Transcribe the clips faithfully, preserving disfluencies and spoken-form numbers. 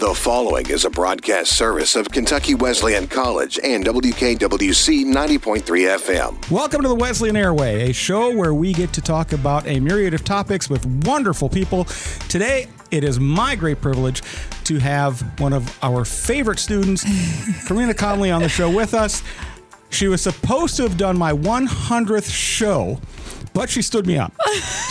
The following is a broadcast service of Kentucky Wesleyan College and W K W C ninety point three F M. Welcome to the Wesleyan Air-Way, a show where we get to talk about a myriad of topics with wonderful people. Today, it is my great privilege to have one of our favorite students, Corina Conley, on the show with us. She was supposed to have done my one hundredth show, but she stood me up.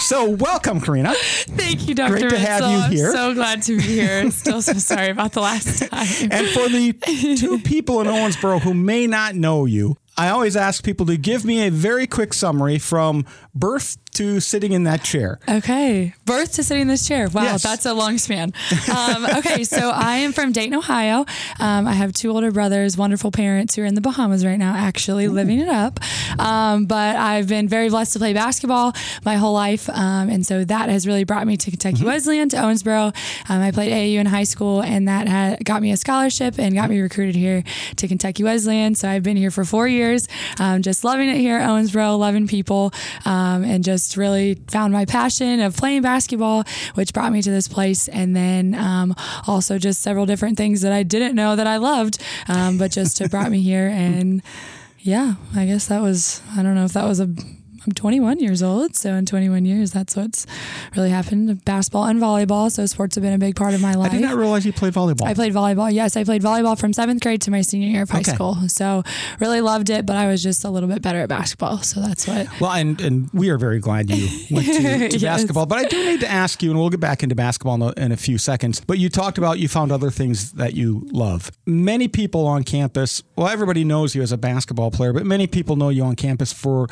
So welcome, Corina. Thank you, Doctor Great to have Mitzel. You here. I'm so glad to be here. Still so sorry about the last time. And for the two people in Owensboro who may not know you, I always ask people to give me a very quick summary from birth to sitting in that chair. Okay. Birth to sitting in this chair. Wow, yes. That's a long span. Um, okay, so I am from Dayton, Ohio. Um, I have two older brothers, wonderful parents who are in the Bahamas right now, actually Ooh. Living it up. Um, but I've been very blessed to play basketball my whole life. Um, and so that has really brought me to Kentucky mm-hmm. Wesleyan, to Owensboro. Um, I played A A U in high school, and that had, got me a scholarship and got me recruited here to Kentucky Wesleyan. So I've been here for four years. Um, just loving it here at Owensboro, loving people, um, and just really found my passion of playing basketball, which brought me to this place. And then um, also just several different things that I didn't know that I loved, um, but just it brought me here. And yeah, I guess that was, I don't know if that was a... I'm twenty-one years old, so in twenty-one years, that's what's really happened. Basketball and volleyball, so sports have been a big part of my life. I did not realize you played volleyball. I played volleyball, yes. I played volleyball from seventh grade to my senior year of high okay. school, so really loved it, but I was just a little bit better at basketball, so that's what... Well, and, and we are very glad you went to, to yes. basketball, but I do need to ask you, and we'll get back into basketball in a, in a few seconds, but you talked about you found other things that you love. Many people on campus, well, everybody knows you as a basketball player, but many people know you on campus for...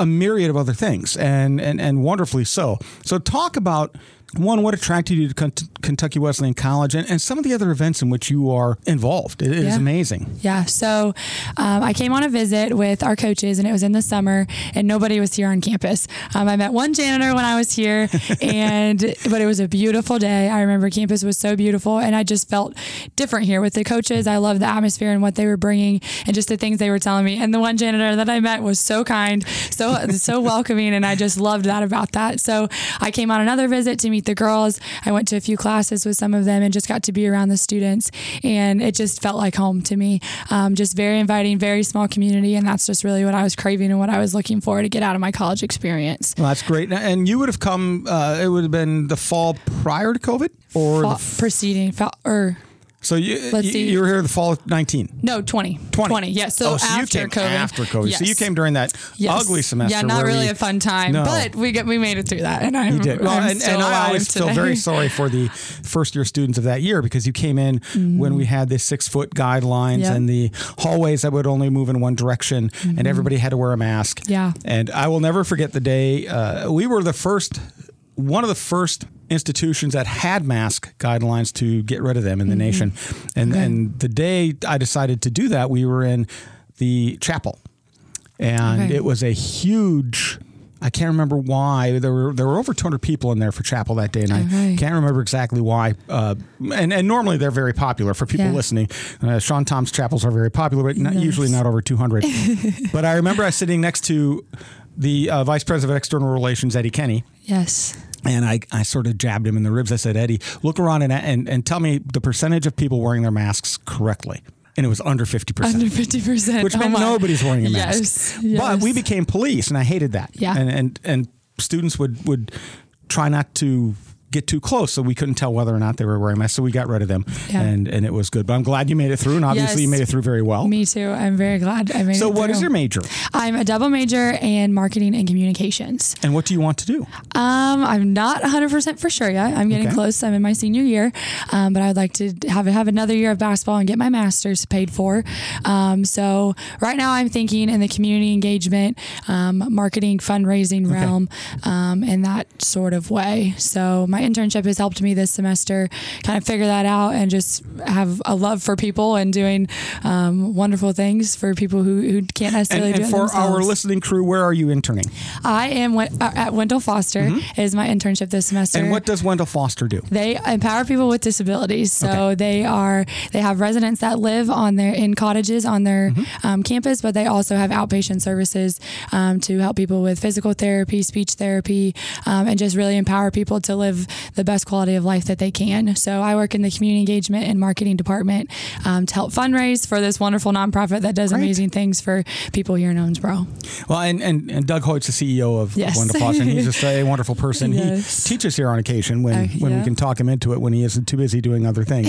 a myriad of other things, and, and, and wonderfully so. So talk about, one, what attracted you to K- Kentucky Wesleyan College and, and some of the other events in which you are involved. It, it yeah. is amazing. Yeah. So um, I came on a visit with our coaches, and it was in the summer, and nobody was here on campus. Um, I met one janitor when I was here, and but it was a beautiful day. I remember campus was so beautiful, and I just felt different here with the coaches. I loved the atmosphere and what they were bringing and just the things they were telling me. And the one janitor that I met was so kind, so so welcoming, and I just loved that about that. So I came on another visit to meet the girls. I went to a few classes with some of them and just got to be around the students, and it just felt like home to me. Um, just very inviting, very small community, and that's just really what I was craving and what I was looking for to get out of my college experience. Well, that's great. And you would have come, uh, it would have been the fall prior to COVID? Or fall, f- preceding, fall, or... So you you, you were here the fall of nineteen? No, twenty. twenty. twenty, yes. So, oh, so after you came COVID. After COVID. Yes. So you came during that yes. ugly semester. Yeah, not really we, a fun time, no. but we get, we made it through that. And I did. Well, and, and I always today. feel very sorry for the first year students of that year because you came in mm-hmm. when we had the six foot guidelines yep. and the hallways that would only move in one direction mm-hmm. and everybody had to wear a mask. Yeah. And I will never forget the day uh, we were the first, one of the first institutions that had mask guidelines to get rid of them in the mm-hmm. nation. And okay. and the day I decided to do that, we were in the chapel. And okay. it was a huge... I can't remember why. There were there were over two hundred people in there for chapel that day, and okay. I can't remember exactly why. Uh, and, and normally they're very popular for people yeah. listening. Uh, Sean Tom's chapels are very popular, but not, yes. usually not over two hundred. But I remember I was sitting next to the uh, Vice President of External Relations, Eddie Kenny. Yes. And I, I sort of jabbed him in the ribs. I said, Eddie, look around and, and and tell me the percentage of people wearing their masks correctly. And it was under fifty percent. Under fifty percent. Which meant oh nobody's wearing a mask. Yes, yes. But we became police, and I hated that. Yeah. And and, and students would, would try not to get too close, so we couldn't tell whether or not they were wearing masks, so we got rid of them, yeah. and and it was good. But I'm glad you made it through, and obviously yes, you made it through very well. Me too. I'm very glad I made so it through. So what is your major? I'm a double major in marketing and communications. And what do you want to do? Um, I'm not one hundred percent for sure yet. I'm getting okay. close. I'm in my senior year, um, but I would like to have have another year of basketball and get my master's paid for. Um, so right now I'm thinking in the community engagement, um, marketing, fundraising okay. realm, um, in that sort of way. So my My internship has helped me this semester kind of figure that out and just have a love for people and doing um, wonderful things for people who, who can't necessarily and, do and it themselves. And for our listening crew, where are you interning? I am at Wendell Foster mm-hmm. is my internship this semester. And what does Wendell Foster do? They empower people with disabilities. So okay. they are they have residents that live on their in cottages on their mm-hmm. um, campus, but they also have outpatient services um, to help people with physical therapy, speech therapy, um, and just really empower people to live the best quality of life that they can. So I work in the community engagement and marketing department um, to help fundraise for this wonderful nonprofit that does Great. amazing things for people here in Owensboro. Well, and, and, and Doug Hoyt's the C E O of yes. Wendell Foster, and he's just a wonderful person. Yes. He teaches here on occasion when, uh, yeah. when we can talk him into it when he isn't too busy doing other things.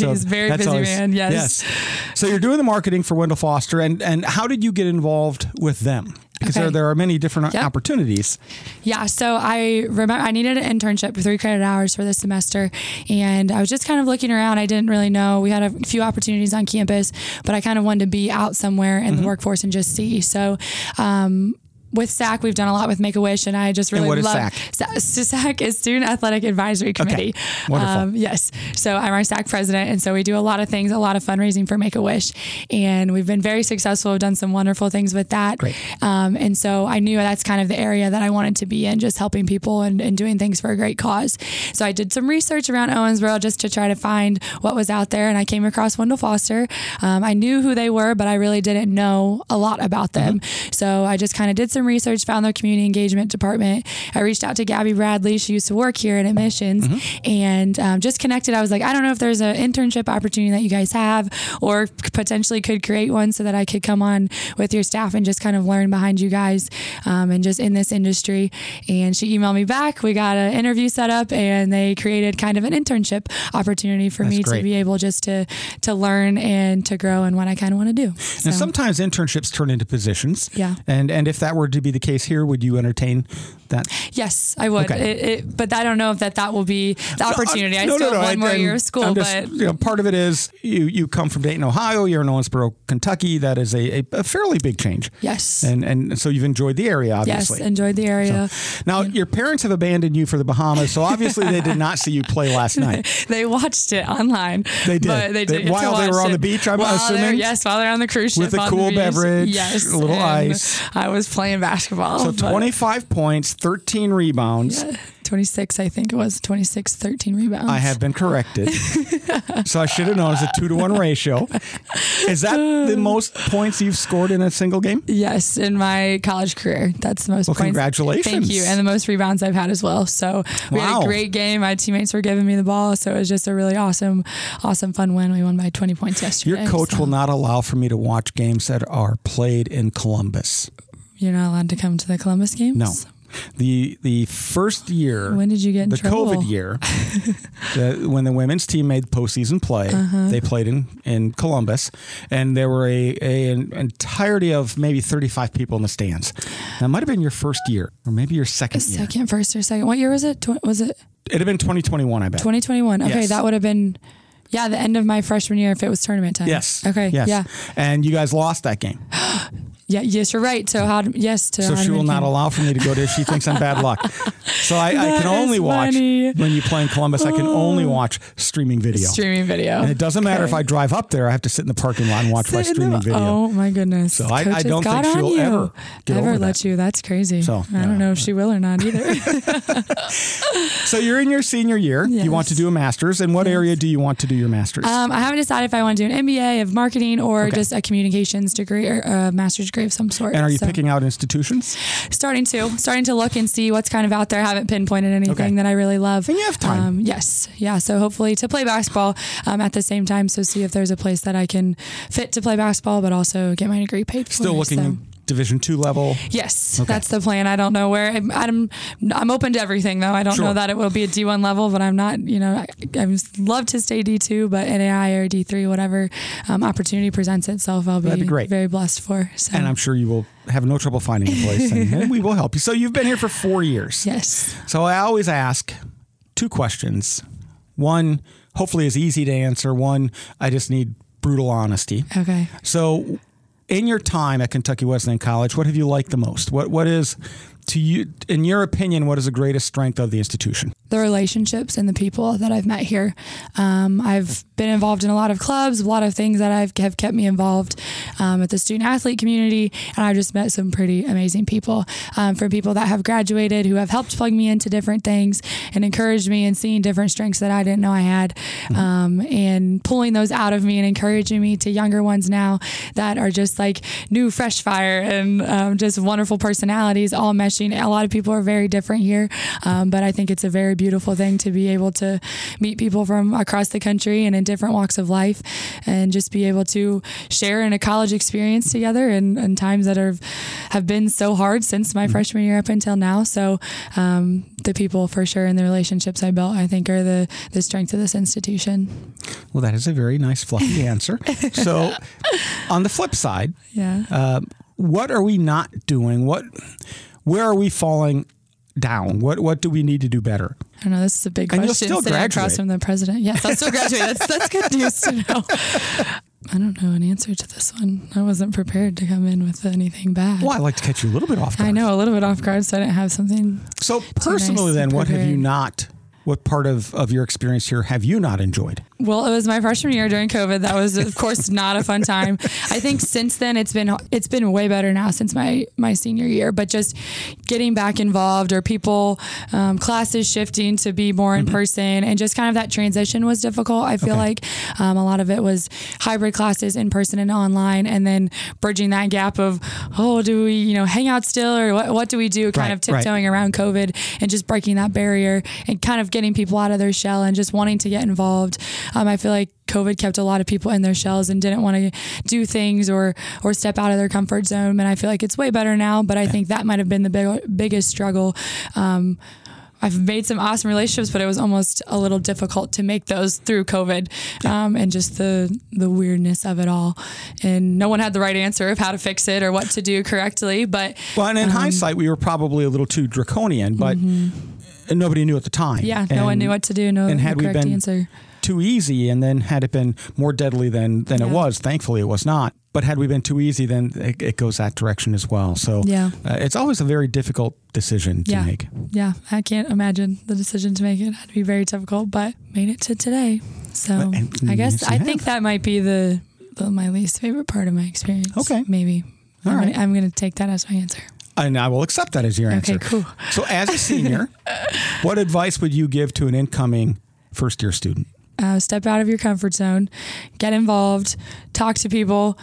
So he's very busy always, man, yes. yes. So you're doing the marketing for Wendell Foster, and, and how did you get involved with them? Because okay. there, there are many different yep. opportunities. Yeah. So I remember I needed an internship with three credit hours for this semester. And I was just kind of looking around. I didn't really know. We had a few opportunities on campus, but I kind of wanted to be out somewhere in mm-hmm. the workforce and just see. So, um, with S A C, we've done a lot with Make-A-Wish, and I just really love... And what is love, S A C? S A C is Student Athletic Advisory Committee. Okay. Wonderful. Um, yes. So I'm our S A C president, and so we do a lot of things, a lot of fundraising for Make-A-Wish, and we've been very successful. We've done some wonderful things with that. Great. Um, and so I knew that's kind of the area that I wanted to be in, just helping people and, and doing things for a great cause. So I did some research around Owensboro just to try to find what was out there, and I came across Wendell Foster. Um, I knew who they were, but I really didn't know a lot about them. Mm-hmm. So I just kind of did some research, found their community engagement department. I reached out to Gabby Bradley. She used to work here in admissions mm-hmm. and um, just connected. I was like, I don't know if there's an internship opportunity that you guys have or potentially could create one so that I could come on with your staff and just kind of learn behind you guys um, and just in this industry. And she emailed me back. We got an interview set up and they created kind of an internship opportunity for That's me great. to be able just to, to learn and to grow in what I kind of want to do. So. And sometimes internships turn into positions. Yeah. And, and if that were to be the case here, would you entertain that? Yes, I would. Okay. It, it, but I don't know if that, that will be the opportunity. Uh, no, I still no, no, have one I, more I, year of school. Just, but you know, part of it is you, you come from Dayton, Ohio. You're in Owensboro, Kentucky. That is a, a, a fairly big change. Yes. And and so you've enjoyed the area, obviously. Yes, enjoyed the area. So, now, yeah. your parents have abandoned you for the Bahamas, so obviously they did not see you play last night. they, they watched it online. They did. But they did they, while they were on it. the beach, I'm while assuming? Yes, while they were on the cruise ship. With a cool beverage, yes, a little ice. I was playing basketball. So twenty-five points, thirteen rebounds. Yeah, twenty-six, I think it was. twenty-six, thirteen rebounds. I have been corrected. So I should have known it's a two to one ratio. Is that the most points you've scored in a single game? Yes, in my college career. That's the most well, points. Congratulations. Thank you. And the most rebounds I've had as well. So we wow. had a great game. My teammates were giving me the ball. So it was just a really awesome, awesome, fun win. We won by twenty points yesterday. Your coach so. will not allow for me to watch games that are played in Columbus. You're not allowed to come to the Columbus games? No. The the first year. When did you get in the trouble? COVID year, the, when the women's team made postseason play, uh-huh. they played in, in Columbus, and there were a, a an entirety of maybe thirty-five people in the stands. That might have been your first year, or maybe your second year. Second, first or second. What year was it? Tw- was it? It would have been twenty twenty-one, I bet. twenty twenty-one. Okay, yes. That would have been... Yeah, the end of my freshman year if it was tournament time. Yes. Okay. Yes. Yeah. And you guys lost that game. yeah. Yes, you're right. So how? Yes. To so Hardiman she will not allow for me to go to. She thinks I'm bad luck. So I, I can only funny. watch when you play in Columbus. I can only watch streaming video. Streaming video. And it doesn't okay. matter if I drive up there. I have to sit in the parking lot and watch sit my streaming the, video. Oh my goodness. So I, I don't think she'll you. ever get ever over let that. you. That's crazy. So I don't know, know if she will or not either. So you're in your senior year. Yes. You want to do a master's. In what yes. area do you want to do your master's? Um, I haven't decided if I want to do an M B A of marketing or okay. just a communications degree or a master's degree of some sort. And are you so. picking out institutions? Starting to. Starting to look and see what's kind of out there. I haven't pinpointed anything okay. that I really love. And you have time. Um, yes. Yeah. So hopefully to play basketball um, at the same time. So see if there's a place that I can fit to play basketball, but also get my degree paid for. Still looking so. Division two level? Yes, okay. That's the plan. I don't know where I'm, I'm, I'm open to everything though. I don't sure. know that it will be a D one level, but I'm not, you know, I, I'd love to stay D two, but N A I or D three, whatever um, opportunity presents itself, I'll be, be great. very blessed for. So. And I'm sure you will have no trouble finding a place and we will help you. So you've been here for four years. Yes. So I always ask two questions. One, hopefully is easy to answer. One, I just need brutal honesty. Okay. So in your time at Kentucky Wesleyan College, what have you liked the most? What What is, to you, in your opinion, what is the greatest strength of the institution? The relationships and the people that I've met here. Um, I've been involved in a lot of clubs, a lot of things that I've, have kept me involved um, with the student athlete community. And I've just met some pretty amazing people um, from people that have graduated, who have helped plug me into different things and encouraged me and seeing different strengths that I didn't know I had um, and pulling those out of me and encouraging me to younger ones now that are just like new fresh fire and um, just wonderful personalities all meshed fishing. A lot of people are very different here, um, but I think it's a very beautiful thing to be able to meet people from across the country and in different walks of life, and just be able to share in a college experience together and, and times that are, have been so hard since my freshman year up until now. So um, the people for sure and the relationships I built, I think, are the, the strength of this institution. Well, that is a very nice fluffy answer. So on the flip side, yeah. uh, what are we not doing? What, where are we falling down? What what do we need to do better? I don't know. This is a big and question. You'll still sitting graduate. Across from the president. Yes, I'll still graduate. That's, that's good news to know. I don't know an answer to this one. I wasn't prepared to come in with anything bad. Well, I like to catch you a little bit off guard. I know, a little bit off guard, so I didn't have something. So personally, nice then, what have you not? What part of, of your experience here have you not enjoyed? Well, it was my freshman year during COVID. That was, of course, not a fun time. I think since then it's been it's been way better now since my, my senior year. But just getting back involved, or people, um, classes shifting to be more in mm-hmm. person, and just kind of that transition was difficult. I feel okay. like um, a lot of it was hybrid classes in person and online, and then bridging that gap of, oh, do we you know hang out still, or what what do we do? Kind right, of tiptoeing right. around COVID and just breaking that barrier and kind of getting people out of their shell and just wanting to get involved. Um, I feel like COVID kept a lot of people in their shells and didn't want to do things or or step out of their comfort zone. And I feel like it's way better now, but I yeah. think that might have been the big, biggest struggle. Um, I've made some awesome relationships, but it was almost a little difficult to make those through COVID, um, and just the the weirdness of it all. And no one had the right answer of how to fix it or what to do correctly. But well, and in um, hindsight, we were probably a little too draconian, but mm-hmm. nobody knew at the time. Yeah, and no one knew what to do. No, and had the correct we been, answer. Too easy, and then had it been more deadly than than yeah. it was, thankfully it was not, but had we been too easy, then it, it goes that direction as well. So yeah. uh, it's always a very difficult decision to yeah. make. Yeah, I can't imagine the decision to make it. It had to be very difficult, but made it to today. So well, and, I guess yes, I have. think that might be the, the my least favorite part of my experience. Okay. Maybe. All I'm right. Gonna, I'm going to take that as my answer. And I will accept that as your answer. Okay, cool. So as a senior, what advice would you give to an incoming first-year student? Uh, step out of your comfort zone, get involved, talk to people,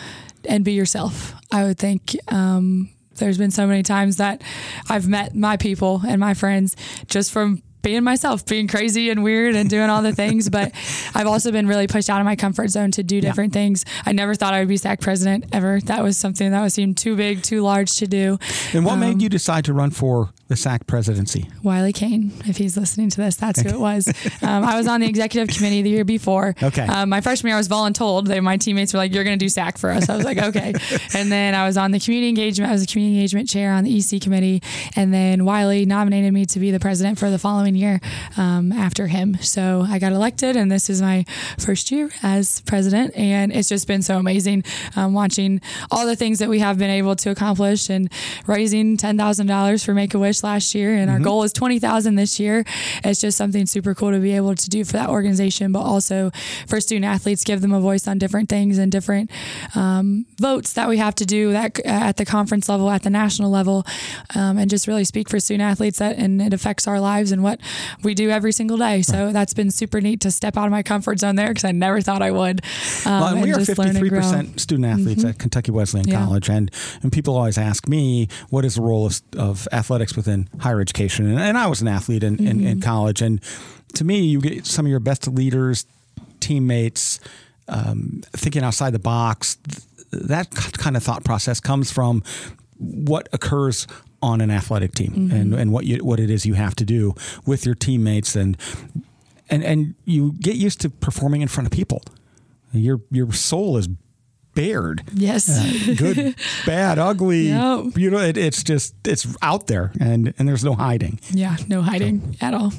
and be yourself. I would think um, there's been so many times that I've met my people and my friends just from being myself, being crazy and weird and doing all the things. But I've also been really pushed out of my comfort zone to do different yeah. things. I never thought I would be S A C president ever. That was something that was seemed too big, too large to do. And what um, made you decide to run for the S A C presidency? Wiley Kane, if he's listening to this, that's okay. who it was. Um, I was on the executive committee the year before. Okay. Um, my freshman year, I was voluntold. They, my teammates were like, you're going to do S A C for us. I was like, okay. And then I was on the community engagement. I was a community engagement chair on the E C committee. And then Wiley nominated me to be the president for the following year um, after him. So I got elected, and this is my first year as president, and it's just been so amazing um, watching all the things that we have been able to accomplish, and raising ten thousand dollars for Make-A-Wish last year, and mm-hmm. our goal is twenty thousand dollars this year. It's just something super cool to be able to do for that organization, but also for student athletes, give them a voice on different things and different um, votes that we have to do that at the conference level, at the national level, um, and just really speak for student athletes, that and it affects our lives and what we do every single day. So right. that's been super neat to step out of my comfort zone there, because I never thought I would. Um, well, and we and are fifty-three percent student athletes mm-hmm. at Kentucky Wesleyan yeah. College. And, and people always ask me, what is the role of, of athletics within higher education? And, and I was an athlete in, mm-hmm. in, in college. And to me, you get some of your best leaders, teammates, um, thinking outside the box. That kind of thought process comes from what occurs on an athletic team mm-hmm. and, and what you, what it is you have to do with your teammates, and and and you get used to performing in front of people. Your your soul is bared. Yes. Uh, good, bad, ugly. Yep. You know, it, it's just it's out there, and and there's no hiding. Yeah, no hiding so. at all.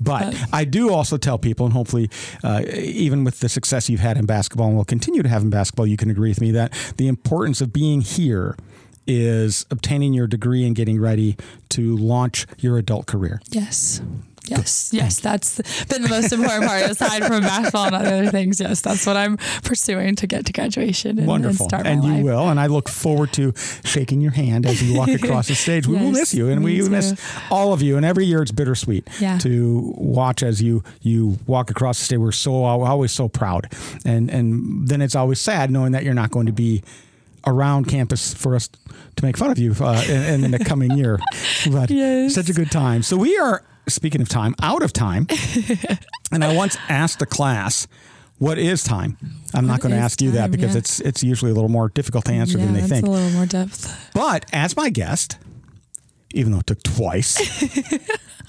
But, but I do also tell people, and hopefully uh, even with the success you've had in basketball and will continue to have in basketball, you can agree with me that the importance of being here is obtaining your degree and getting ready to launch your adult career. Yes. Yes. Good. Yes. That's been the most important part, aside from basketball and other things. Yes. That's what I'm pursuing to get to graduation and, Wonderful. and start my life. And you will. And I look forward to shaking your hand as you walk across the stage. We yes, will miss you, and we too. miss all of you. And every year it's bittersweet yeah. to watch as you, you walk across the stage. We're so always so proud. And, and then it's always sad knowing that you're not going to be around campus for us to make fun of you uh, in, in the coming year. But yes. Such a good time. So we are, speaking of time, out of time. And I once asked the class, what is time? I'm what not going to ask time, you that because yeah. it's it's usually a little more difficult to answer yeah, than they it's think. It's a little more depth. But as my guest, even though it took twice,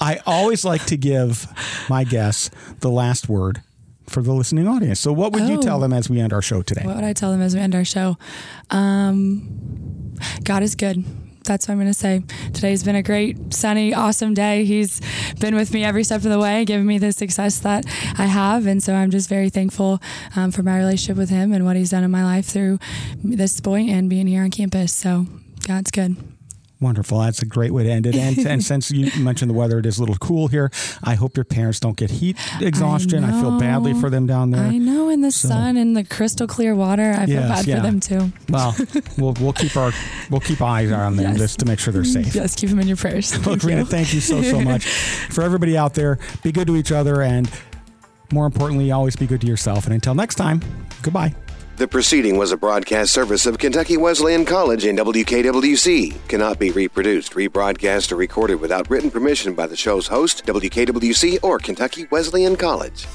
I always like to give my guests the last word for the listening audience. So what would oh. you tell them as we end our show today? What would I tell them as we end our show? Um, God is good. That's what I'm going to say. Today's been a great, sunny, awesome day. He's been with me every step of the way, giving me the success that I have. And so I'm just very thankful um, for my relationship with him and what he's done in my life through this point and being here on campus. So God's good. Wonderful. That's a great way to end it. And, and since you mentioned the weather, it is a little cool here. I hope your parents don't get heat exhaustion. I, I feel badly for them down there. I know. In the so. sun and the crystal clear water, I yes, feel bad yeah. for them too. Well, we'll we'll keep our we'll keep eyes on them yes. just to make sure they're safe. Yes, keep them in your prayers. Well, thank Corina, you. thank you so so much. For everybody out there, be good to each other, and more importantly, always be good to yourself. And until next time, goodbye. The proceeding was a broadcast service of Kentucky Wesleyan College and W K W C. Cannot be reproduced, rebroadcast, or recorded without written permission by the show's host, W K W C, or Kentucky Wesleyan College.